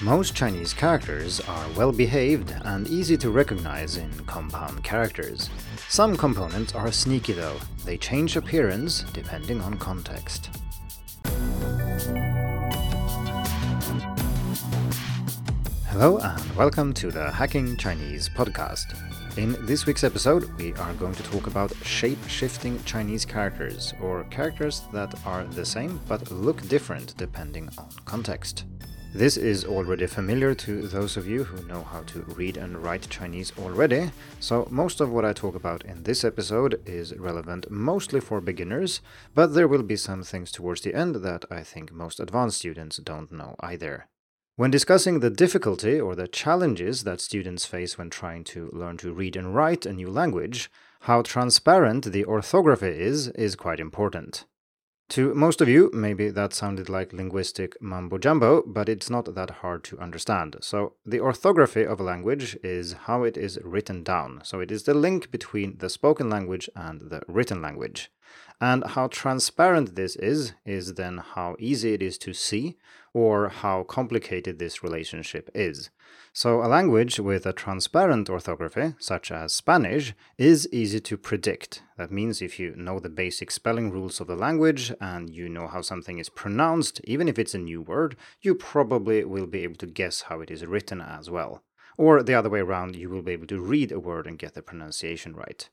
Most Chinese characters are well-behaved and easy to recognize in compound characters. Some components are sneaky though. They change appearance depending on context. Hello and welcome to the Hacking Chinese podcast. In this week's episode, we are going to talk about shape-shifting Chinese characters, or characters that are the same but look different depending on context. This is already familiar to those of you who know how to read and write Chinese already, so most of what I talk about in this episode is relevant mostly for beginners, but there will be some things towards the end that I think most advanced students don't know either. When discussing the difficulty or the challenges that students face when trying to learn to read and write a new language, how transparent the orthography is quite important. To most of you, maybe that sounded like linguistic mumbo-jumbo, but it's not that hard to understand. So, the orthography of a language is how it is written down. So it is the link between the spoken language and the written language. And how transparent this is then how easy it is to see, or how complicated this relationship is. So a language with a transparent orthography, such as Spanish, is easy to predict. That means if you know the basic spelling rules of the language, and you know how something is pronounced, even if it's a new word, you probably will be able to guess how it is written as well. Or the other way around, you will be able to read a word and get the pronunciation right.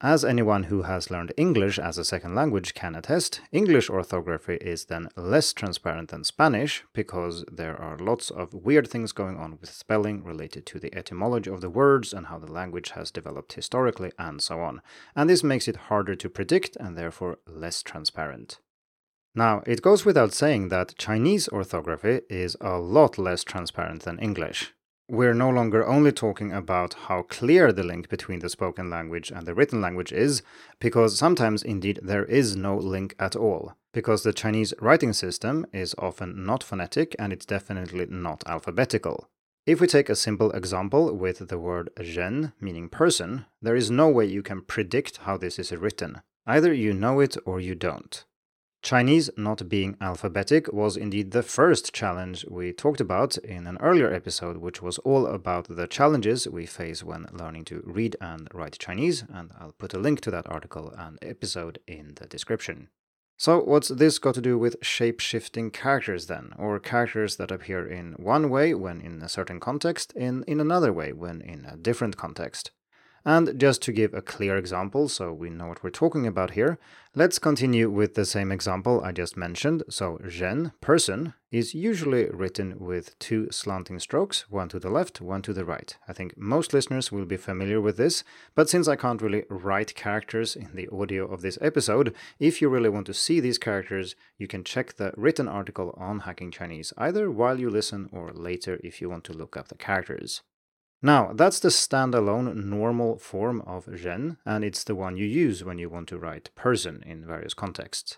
As anyone who has learned English as a second language can attest, English orthography is then less transparent than Spanish, because there are lots of weird things going on with spelling related to the etymology of the words and how the language has developed historically and so on. And this makes it harder to predict and therefore less transparent. Now, it goes without saying that Chinese orthography is a lot less transparent than English. We're no longer only talking about how clear the link between the spoken language and the written language is, because sometimes indeed there is no link at all, because the Chinese writing system is often not phonetic and it's definitely not alphabetical. If we take a simple example with the word "人," meaning person, there is no way you can predict how this is written. Either you know it or you don't. Chinese not being alphabetic was indeed the first challenge we talked about in an earlier episode, which was all about the challenges we face when learning to read and write Chinese, and I'll put a link to that article and episode in the description. So what's this got to do with shape-shifting characters then, or characters that appear in one way when in a certain context, in another way when in a different context? And just to give a clear example, so we know what we're talking about here, let's continue with the same example I just mentioned. So 人, person, is usually written with two slanting strokes, one to the left, one to the right. I think most listeners will be familiar with this, but since I can't really write characters in the audio of this episode, if you really want to see these characters, you can check the written article on Hacking Chinese, either while you listen or later if you want to look up the characters. Now, that's the standalone normal form of 人, and it's the one you use when you want to write person in various contexts.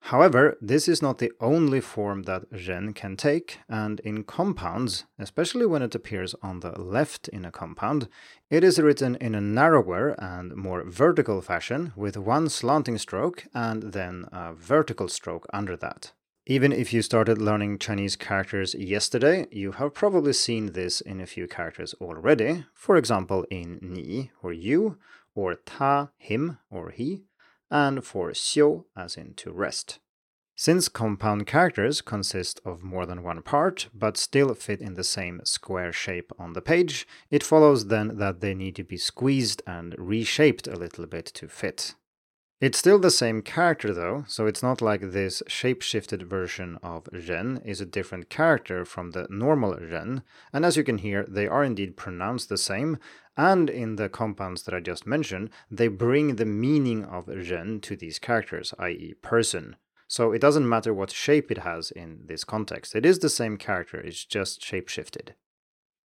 However, this is not the only form that 人 can take, and in compounds, especially when it appears on the left in a compound, it is written in a narrower and more vertical fashion, with one slanting stroke and then a vertical stroke under that. Even if you started learning Chinese characters yesterday, you have probably seen this in a few characters already, for example in 你 or you, or 他, him or he, and for 休 as in to rest. Since compound characters consist of more than one part, but still fit in the same square shape on the page, it follows then that they need to be squeezed and reshaped a little bit to fit. It's still the same character though, so it's not like this shape-shifted version of 人 is a different character from the normal 人, and as you can hear, they are indeed pronounced the same, and in the compounds that I just mentioned, they bring the meaning of 人 to these characters, i.e. person. So it doesn't matter what shape it has in this context, it is the same character, it's just shape-shifted.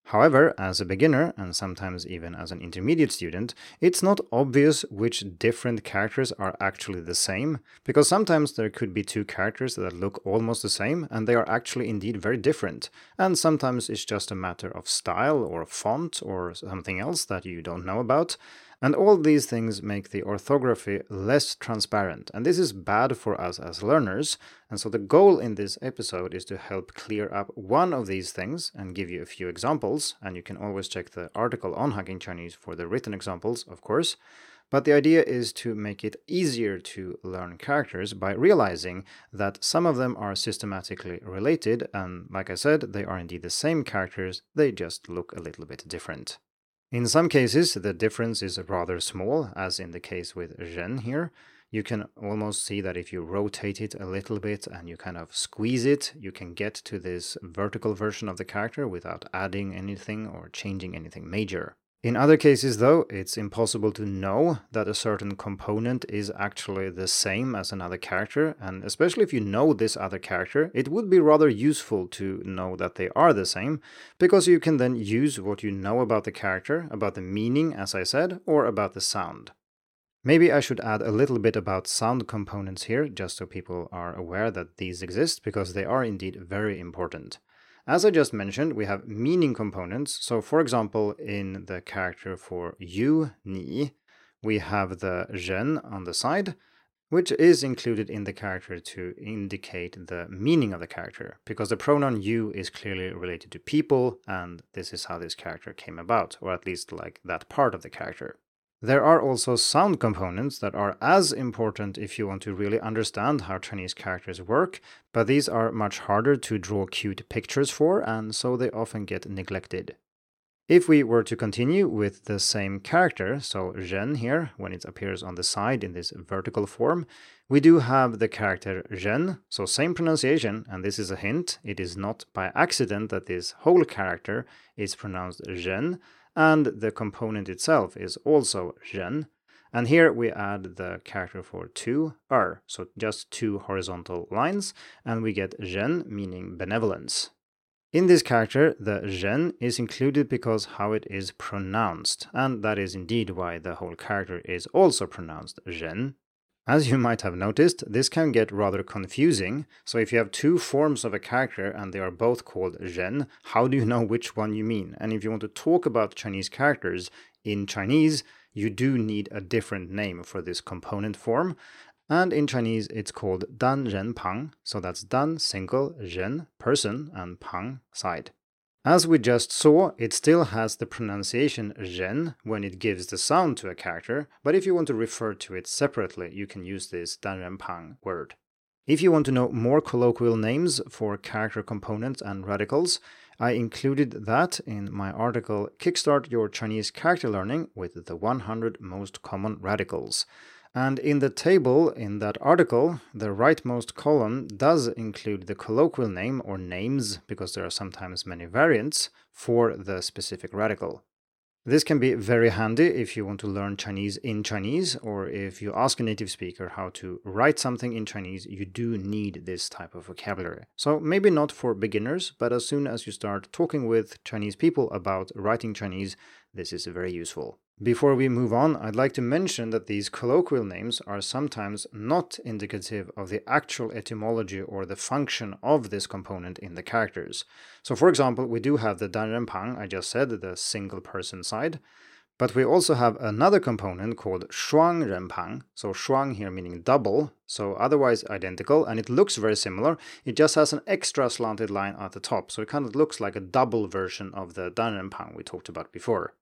However, as a beginner, and sometimes even as an intermediate student, it's not obvious which different characters are actually the same, because sometimes there could be two characters that look almost the same, and they are actually indeed very different, and sometimes it's just a matter of style or font or something else that you don't know about, And all these things make the orthography less transparent, and this is bad for us as learners. And so the goal in this episode is to help clear up one of these things and give you a few examples, and you can always check the article on Hacking Chinese for the written examples, of course. But the idea is to make it easier to learn characters by realizing that some of them are systematically related, and like I said, they are indeed the same characters, they just look a little bit different. In some cases, the difference is rather small, as in the case with zhen here. You can almost see that if you rotate it a little bit and you kind of squeeze it, you can get to this vertical version of the character without adding anything or changing anything major. In other cases, though, it's impossible to know that a certain component is actually the same as another character, and especially if you know this other character, it would be rather useful to know that they are the same, because you can then use what you know about the character, about the meaning, as I said, or about the sound. Maybe I should add a little bit about sound components here, just so people are aware that these exist, because they are indeed very important. As I just mentioned, we have meaning components. So, for example, in the character for you, ni, we have the zhen on the side, which is included in the character to indicate the meaning of the character, because the pronoun you is clearly related to people, and this is how this character came about, or at least like that part of the character. There are also sound components that are as important if you want to really understand how Chinese characters work, but these are much harder to draw cute pictures for, and so they often get neglected. If we were to continue with the same character, so zhen here, when it appears on the side in this vertical form, we do have the character zhen, so same pronunciation, and this is a hint, it is not by accident that this whole character is pronounced zhen, and the component itself is also zhen, and here we add the character for two, er, so just two horizontal lines, and we get zhen, meaning benevolence. In this character, the zhen is included because how it is pronounced, and that is indeed why the whole character is also pronounced zhen. As you might have noticed, this can get rather confusing, so if you have two forms of a character and they are both called zhen, how do you know which one you mean? And if you want to talk about Chinese characters in Chinese, you do need a different name for this component form, and in Chinese it's called dan zhen pang, so that's dan single, zhen person, and pang side. As we just saw, it still has the pronunciation zhen when it gives the sound to a character, but if you want to refer to it separately, you can use this danrenpang word. If you want to know more colloquial names for character components and radicals, I included that in my article Kickstart Your Chinese Character Learning with the 100 Most Common Radicals. And in the table in that article, the rightmost column does include the colloquial name or names, because there are sometimes many variants, for the specific radical. This can be very handy if you want to learn Chinese in Chinese, or if you ask a native speaker how to write something in Chinese, you do need this type of vocabulary. So maybe not for beginners, but as soon as you start talking with Chinese people about writing Chinese, this is very useful. Before we move on, I'd like to mention that these colloquial names are sometimes not indicative of the actual etymology or the function of this component in the characters. So for example, we do have the danrenpang, I just said, the single person side, but we also have another component called shuangrenpang, so shuang here meaning double, so otherwise identical, and it looks very similar, it just has an extra slanted line at the top, so it kind of looks like a double version of the danrenpang we talked about before.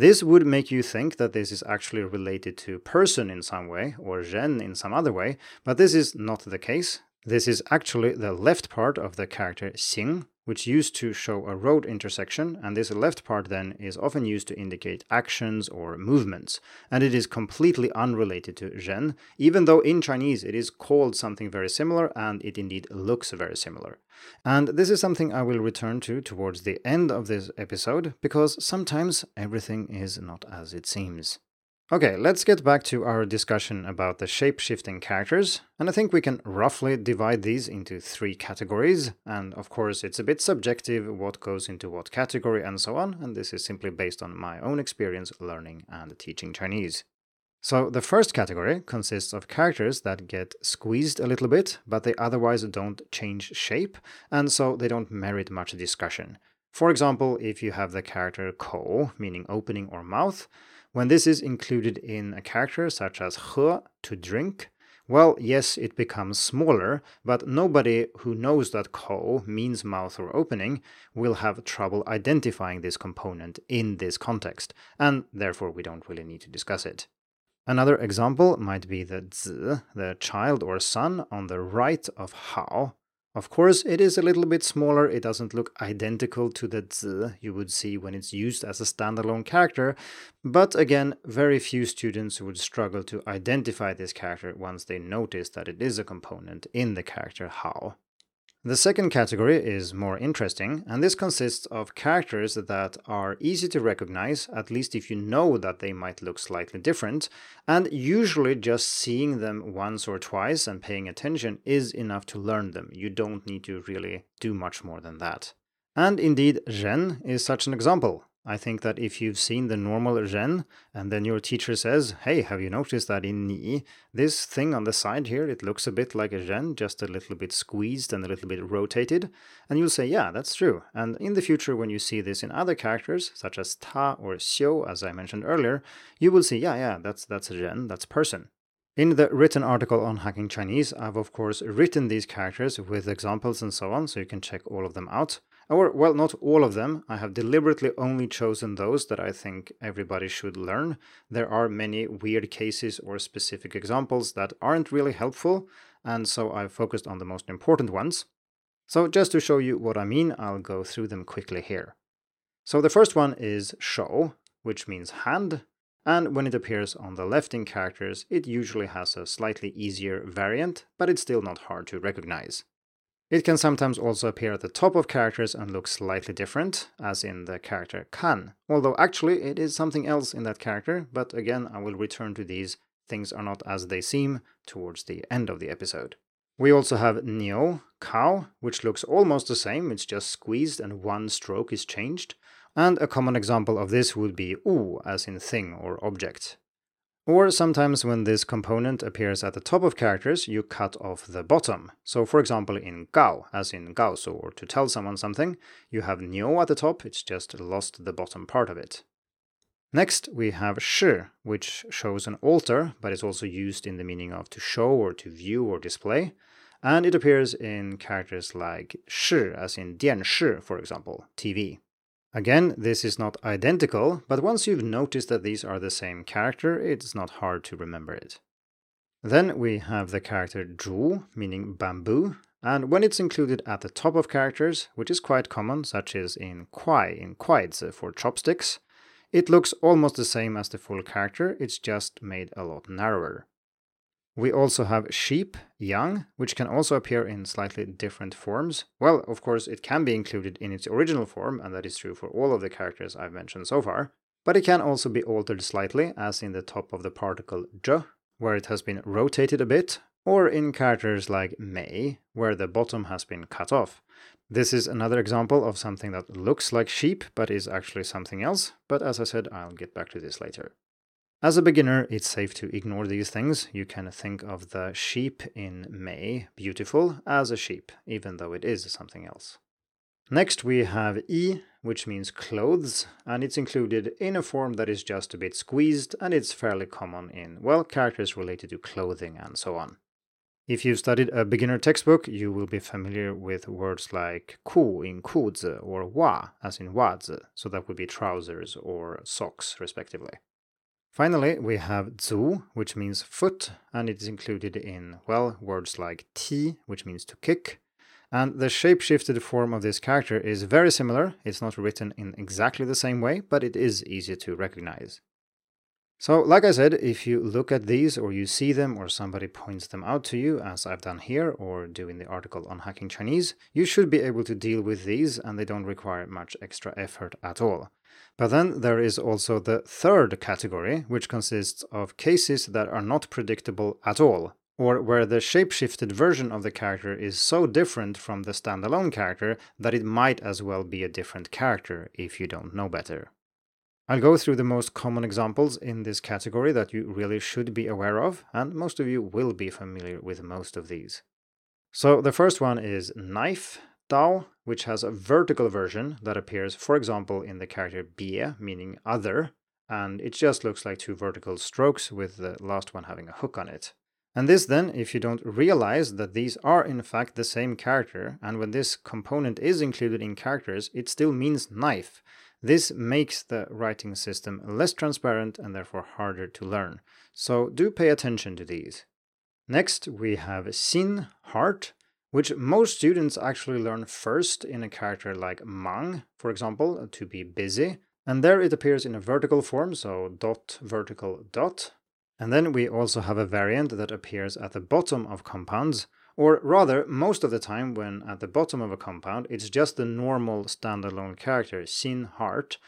This would make you think that this is actually related to person in some way, or zhen in some other way, but this is not the case. This is actually the left part of the character xing, which used to show a road intersection, and this left part then is often used to indicate actions or movements, and it is completely unrelated to zhen, even though in Chinese it is called something very similar, and it indeed looks very similar. And this is something I will return to towards the end of this episode, because sometimes everything is not as it seems. Okay, let's get back to our discussion about the shape-shifting characters, and I think we can roughly divide these into three categories, and of course it's a bit subjective what goes into what category and so on, and this is simply based on my own experience learning and teaching Chinese. So the first category consists of characters that get squeezed a little bit, but they otherwise don't change shape, and so they don't merit much discussion. For example, if you have the character ko, meaning opening or mouth, When this is included in a character such as he, to drink, well, yes, it becomes smaller, but nobody who knows that ko means mouth or opening will have trouble identifying this component in this context, and therefore we don't really need to discuss it. Another example might be the zi, the child or son, on the right of hao. Of course, it is a little bit smaller, it doesn't look identical to the zi you would see when it's used as a standalone character, but again, very few students would struggle to identify this character once they notice that it is a component in the character hao. The second category is more interesting, and this consists of characters that are easy to recognize, at least if you know that they might look slightly different, and usually just seeing them once or twice and paying attention is enough to learn them. You don't need to really do much more than that. And indeed, zhen is such an example. I think that if you've seen the normal zhen, and then your teacher says, hey, have you noticed that in ni, this thing on the side here, it looks a bit like a zhen, just a little bit squeezed and a little bit rotated, and you'll say, yeah, that's true. And in the future, when you see this in other characters, such as ta or xiu, as I mentioned earlier, you will see, yeah, that's a zhen, that's person. In the written article on Hacking Chinese, I've of course written these characters with examples and so on, so you can check all of them out. Or, well, not all of them. I have deliberately only chosen those that I think everybody should learn. There are many weird cases or specific examples that aren't really helpful, and so I've focused on the most important ones. So just to show you what I mean, I'll go through them quickly here. So the first one is shou, which means hand, and when it appears on the left in characters, it usually has a slightly easier variant, but it's still not hard to recognize. It can sometimes also appear at the top of characters and look slightly different, as in the character kan, although actually it is something else in that character, but again I will return to these things are not as they seem towards the end of the episode. We also have niu, cow, which looks almost the same, it's just squeezed and one stroke is changed, and a common example of this would be wu, as in thing or object. Or sometimes when this component appears at the top of characters, you cut off the bottom. So for example in gao, as in gaosu, or to tell someone something, you have niu at the top, it's just lost the bottom part of it. Next we have shi, which shows an altar, but is also used in the meaning of to show or to view or display, and it appears in characters like shi, as in dian shi, for example, TV. Again, this is not identical, but once you've noticed that these are the same character, it's not hard to remember it. Then we have the character zhu, meaning bamboo, and when it's included at the top of characters, which is quite common, such as in kuaizi for chopsticks, it looks almost the same as the full character, it's just made a lot narrower. We also have sheep, yang, which can also appear in slightly different forms. Well, of course, it can be included in its original form, and that is true for all of the characters I've mentioned so far. But it can also be altered slightly, as in the top of the particle zhe, where it has been rotated a bit, or in characters like mei, where the bottom has been cut off. This is another example of something that looks like sheep, but is actually something else. But as I said, I'll get back to this later. As a beginner, it's safe to ignore these things. You can think of the sheep in May, beautiful, as a sheep, even though it is something else. Next we have i, which means clothes, and it's included in a form that is just a bit squeezed, and it's fairly common in, well, characters related to clothing and so on. If you've studied a beginner textbook, you will be familiar with words like ku in kuzi or wa, as in wazi, so that would be trousers or socks, respectively. Finally, we have zu, which means foot, and it's included in, well, words like ti, which means to kick. And the shape-shifted form of this character is very similar. It's not written in exactly the same way, but it is easy to recognize. So, like I said, if you look at these, or you see them, or somebody points them out to you, as I've done here, or doing the article on Hacking Chinese, you should be able to deal with these, and they don't require much extra effort at all. But then there is also the third category, which consists of cases that are not predictable at all, or where the shape-shifted version of the character is so different from the standalone character that it might as well be a different character if you don't know better. I'll go through the most common examples in this category that you really should be aware of, and most of you will be familiar with most of these. So the first one is knife, dao, which has a vertical version that appears, for example, in the character bie, meaning other, and it just looks like two vertical strokes with the last one having a hook on it. And this then, if you don't realize that these are in fact the same character, and when this component is included in characters, it still means knife. This makes the writing system less transparent and therefore harder to learn. So do pay attention to these. Next we have sin, heart, which most students actually learn first in a character like mang, for example, to be busy. And there it appears in a vertical form, so dot vertical dot. And then we also have a variant that appears at the bottom of compounds, or rather, most of the time when at the bottom of a compound, it's just the normal standalone character, sin heart.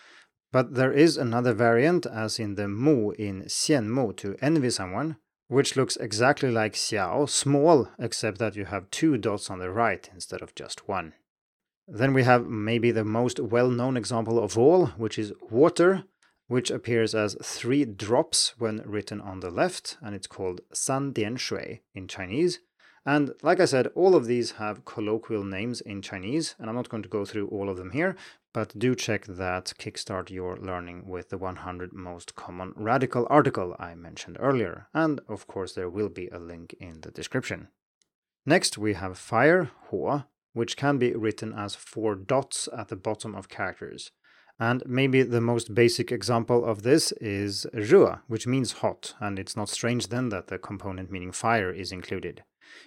But there is another variant, as in the mu in xianmu, to envy someone, which looks exactly like xiao, small, except that you have two dots on the right instead of just one. Then we have maybe the most well-known example of all, which is water, which appears as three drops when written on the left, and it's called san dian shui in Chinese. And like I said, all of these have colloquial names in Chinese, and I'm not going to go through all of them here, but do check that Kickstart Your Learning with the 100 most common radical article I mentioned earlier, and of course there will be a link in the description. Next we have fire, hua, which can be written as four dots at the bottom of characters. And maybe the most basic example of this is rua, which means hot, and it's not strange then that the component meaning fire is included.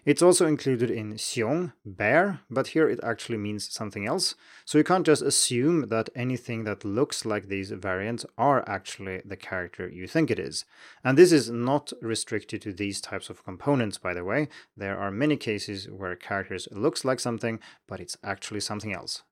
It's also included in xiong, bear, but here it actually means something else, so you can't just assume that anything that looks like these variants are actually the character you think it is. And this is not restricted to these types of components, by the way. There are many cases where characters looks like something, but it's actually something else.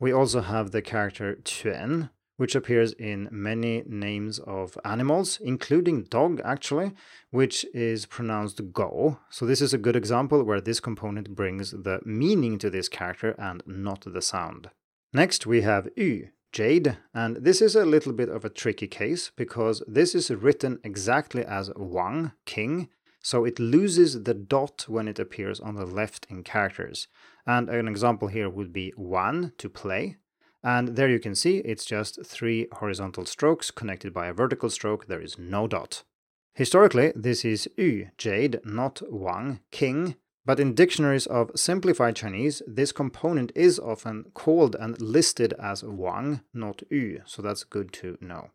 We also have the character quan, which appears in many names of animals, including dog actually, which is pronounced go. So this is a good example where this component brings the meaning to this character and not the sound. Next we have yu, jade, and this is a little bit of a tricky case because this is written exactly as wang, king, so it loses the dot when it appears on the left in characters. And an example here would be wan, to play. And there you can see it's just three horizontal strokes connected by a vertical stroke, there is no dot. Historically, this is yu, jade, not wang, king. But in dictionaries of simplified Chinese, this component is often called and listed as wang, not yu, so that's good to know.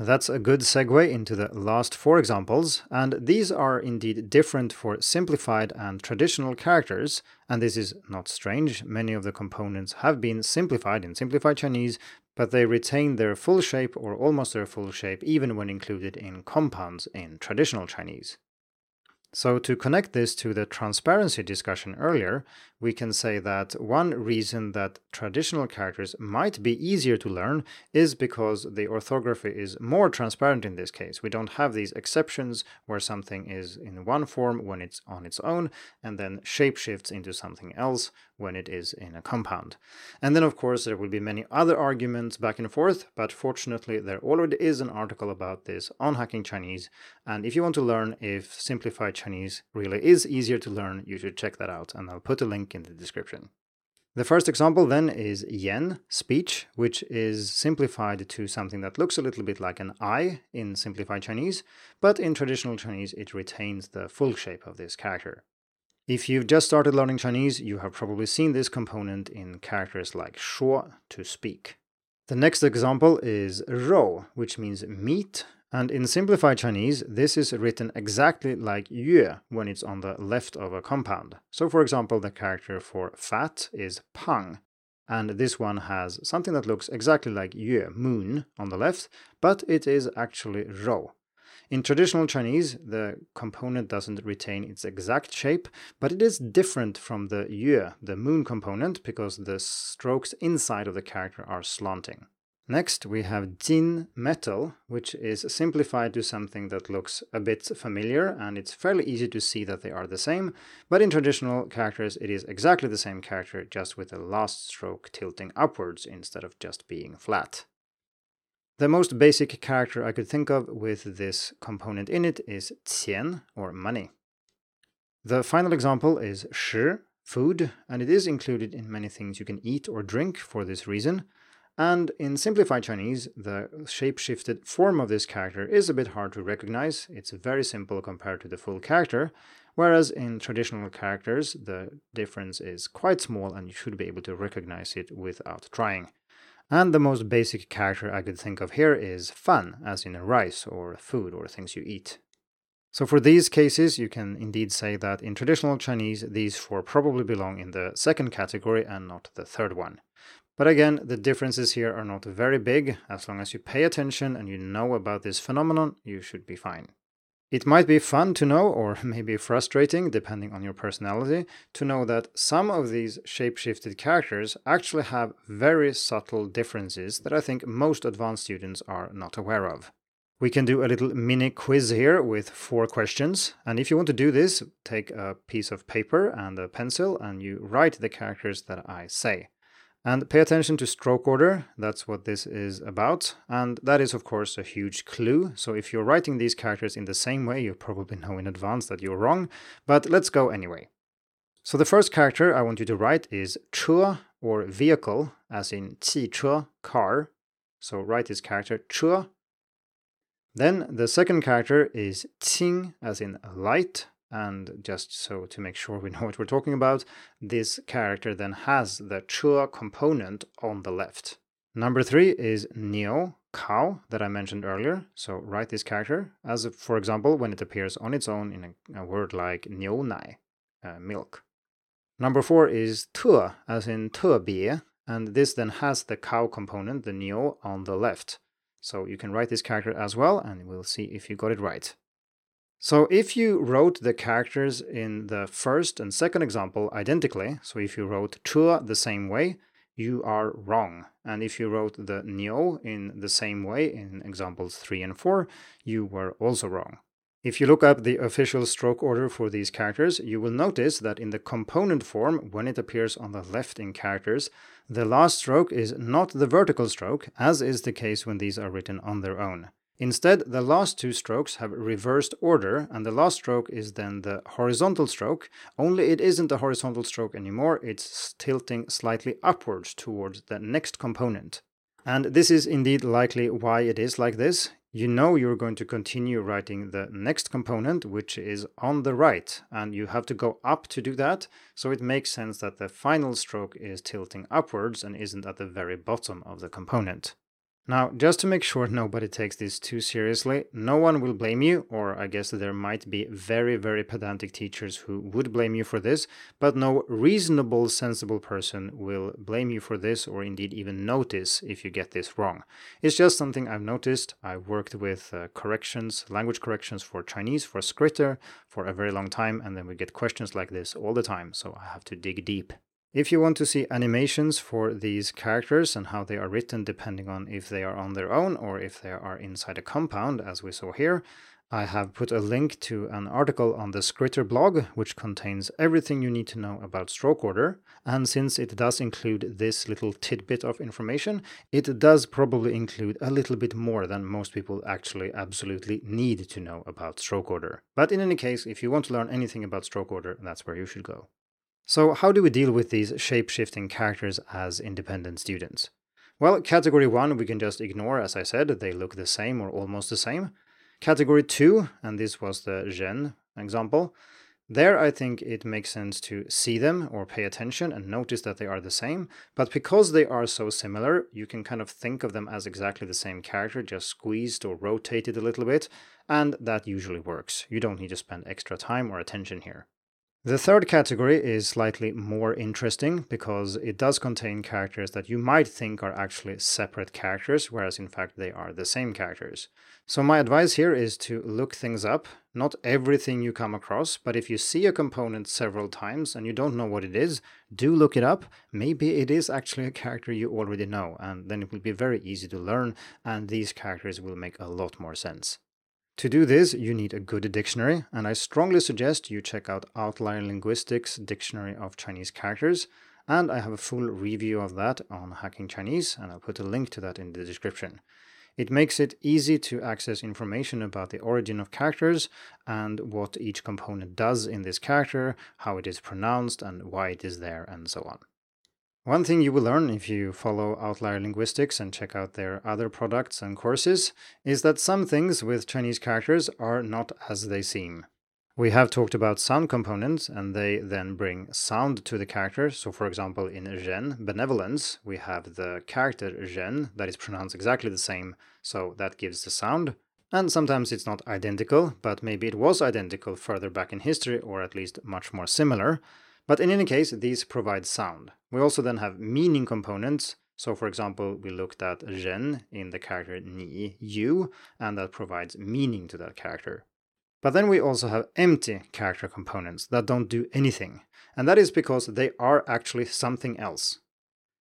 That's a good segue into the last four examples, and these are indeed different for simplified and traditional characters, and this is not strange, many of the components have been simplified in simplified Chinese, but they retain their full shape or almost their full shape even when included in compounds in traditional Chinese. So to connect this to the transparency discussion earlier, we can say that one reason that traditional characters might be easier to learn is because the orthography is more transparent in this case. We don't have these exceptions where something is in one form when it's on its own, and then shapeshifts into something else when it is in a compound. And then of course there will be many other arguments back and forth, but fortunately there already is an article about this on Hacking Chinese, and if you want to learn if simplified Chinese really is easier to learn, you should check that out, and I'll put a link in the description. The first example then is yen, speech, which is simplified to something that looks a little bit like an I in simplified Chinese, but in traditional Chinese it retains the full shape of this character. If you've just started learning Chinese, you have probably seen this component in characters like shuo, to speak. The next example is rou, which means meat, and in simplified Chinese, this is written exactly like yue when it's on the left of a compound. So for example, the character for fat is pang, and this one has something that looks exactly like yue, moon, on the left, but it is actually rou. In traditional Chinese, the component doesn't retain its exact shape, but it is different from the yue, the moon component, because the strokes inside of the character are slanting. Next we have jin, metal, which is simplified to something that looks a bit familiar, and it's fairly easy to see that they are the same, but in traditional characters it is exactly the same character, just with the last stroke tilting upwards instead of just being flat. The most basic character I could think of with this component in it is qian, or money. The final example is shi, food, and it is included in many things you can eat or drink for this reason. And in simplified Chinese, the shape-shifted form of this character is a bit hard to recognize. It's very simple compared to the full character, whereas in traditional characters, the difference is quite small and you should be able to recognize it without trying. And the most basic character I could think of here is fan, as in rice or food or things you eat. So for these cases, you can indeed say that in traditional Chinese, these four probably belong in the second category and not the third one. But again, the differences here are not very big. As long as you pay attention and you know about this phenomenon, you should be fine. It might be fun to know, or maybe frustrating, depending on your personality, to know that some of these shape-shifted characters actually have very subtle differences that I think most advanced students are not aware of. We can do a little mini quiz here with 4 questions, and if you want to do this, take a piece of paper and a pencil and you write the characters that I say. And pay attention to stroke order, that's what this is about, and that is of course a huge clue, so if you're writing these characters in the same way, you probably know in advance that you're wrong, but let's go anyway. So the first character I want you to write is 车, or vehicle, as in 汽车, car, so write this character 车. Then the second character is 清, as in light. And just so to make sure we know what we're talking about, this character then has the 车 component on the left. Number 3 is 牛, cow, that I mentioned earlier, so write this character as, for example, when it appears on its own in a word like 牛奶, milk. Number 4 is 特, as in 特别, and this then has the cow component, the 牛, on the left. So you can write this character as well, and we'll see if you got it right. So if you wrote the characters in the first and second example identically, so if you wrote 车 the same way, you are wrong. And if you wrote the 牛 in the same way in examples 3 and 4, you were also wrong. If you look up the official stroke order for these characters, you will notice that in the component form, when it appears on the left in characters, the last stroke is not the vertical stroke, as is the case when these are written on their own. Instead, the last 2 strokes have reversed order, and the last stroke is then the horizontal stroke, only it isn't a horizontal stroke anymore, it's tilting slightly upwards towards the next component. And this is indeed likely why it is like this. You know you're going to continue writing the next component, which is on the right, and you have to go up to do that, so it makes sense that the final stroke is tilting upwards and isn't at the very bottom of the component. Now, just to make sure nobody takes this too seriously, no one will blame you, or I guess there might be very, very pedantic teachers who would blame you for this, but no reasonable, sensible person will blame you for this or indeed even notice if you get this wrong. It's just something I've noticed. I worked with language corrections for Chinese, for Skritter, for a very long time, and then we get questions like this all the time, so I have to dig deep. If you want to see animations for these characters and how they are written depending on if they are on their own or if they are inside a compound, as we saw here, I have put a link to an article on the Skritter blog, which contains everything you need to know about stroke order, and since it does include this little tidbit of information, it does probably include a little bit more than most people actually absolutely need to know about stroke order. But in any case, if you want to learn anything about stroke order, that's where you should go. So how do we deal with these shape-shifting characters as independent students? Well, category 1 we can just ignore, as I said, they look the same or almost the same. Category 2, and this was the zhen example, there I think it makes sense to see them or pay attention and notice that they are the same, but because they are so similar, you can kind of think of them as exactly the same character, just squeezed or rotated a little bit, and that usually works. You don't need to spend extra time or attention here. The third category is slightly more interesting because it does contain characters that you might think are actually separate characters, whereas in fact they are the same characters. So my advice here is to look things up, not everything you come across, but if you see a component several times and you don't know what it is, do look it up. Maybe it is actually a character you already know, and then it will be very easy to learn, and these characters will make a lot more sense. To do this, you need a good dictionary, and I strongly suggest you check out Outlier Linguistics' Dictionary of Chinese Characters, and I have a full review of that on Hacking Chinese, and I'll put a link to that in the description. It makes it easy to access information about the origin of characters, and what each component does in this character, how it is pronounced, and why it is there, and so on. One thing you will learn if you follow Outlier Linguistics and check out their other products and courses is that some things with Chinese characters are not as they seem. We have talked about sound components, and they then bring sound to the character. So for example, in zhen, benevolence, we have the character zhen that is pronounced exactly the same, so that gives the sound. And sometimes it's not identical, but maybe it was identical further back in history, or at least much more similar. But in any case, these provide sound. We also then have meaning components. So for example, we looked at zhen in the character ni, you, and that provides meaning to that character. But then we also have empty character components that don't do anything, and that is because they are actually something else.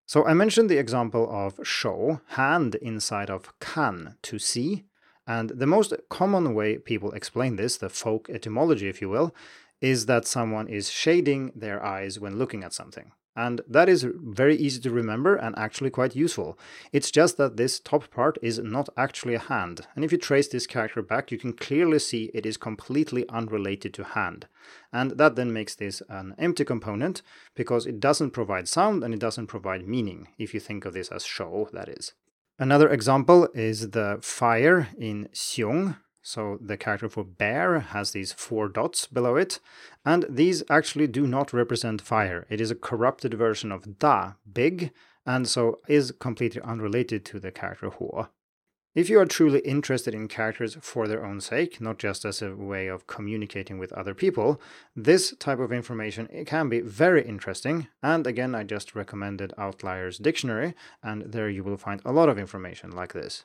So I mentioned the example of shou, hand, inside of kan, to see, and the most common way people explain this, the folk etymology if you will, is that someone is shading their eyes when looking at something. And that is very easy to remember and actually quite useful. It's just that this top part is not actually a hand, and if you trace this character back you can clearly see it is completely unrelated to hand. And that then makes this an empty component, because it doesn't provide sound and it doesn't provide meaning, if you think of this as shou, that is. Another example is the fire in xiong. So the character for bear has these four dots below it, and these actually do not represent fire. It is a corrupted version of da, big, and so is completely unrelated to the character huo. If you are truly interested in characters for their own sake, not just as a way of communicating with other people, this type of information can be very interesting. And again, I just recommended Outlier's dictionary, and there you will find a lot of information like this.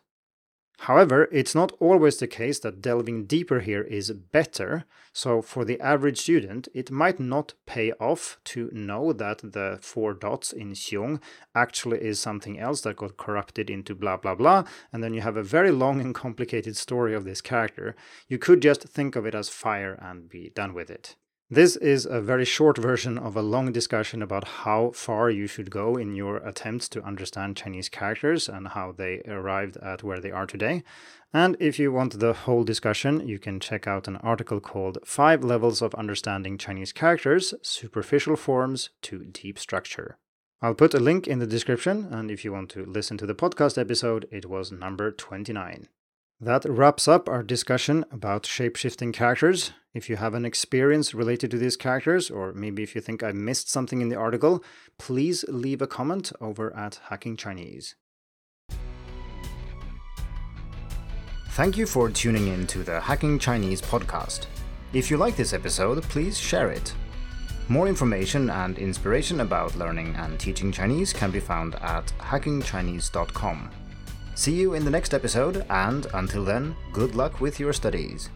However, it's not always the case that delving deeper here is better, so for the average student it might not pay off to know that the four dots in xiong actually is something else that got corrupted into blah blah blah, and then you have a very long and complicated story of this character. You could just think of it as fire and be done with it. This is a very short version of a long discussion about how far you should go in your attempts to understand Chinese characters and how they arrived at where they are today. And if you want the whole discussion, you can check out an article called 5 Levels of Understanding Chinese Characters, Superficial Forms to Deep Structure. I'll put a link in the description, and if you want to listen to the podcast episode, it was number 29. That wraps up our discussion about shape-shifting characters. If you have an experience related to these characters, or maybe if you think I missed something in the article, please leave a comment over at Hacking Chinese. Thank you for tuning in to the Hacking Chinese podcast. If you like this episode, please share it. More information and inspiration about learning and teaching Chinese can be found at hackingchinese.com. See you in the next episode, and until then, good luck with your studies.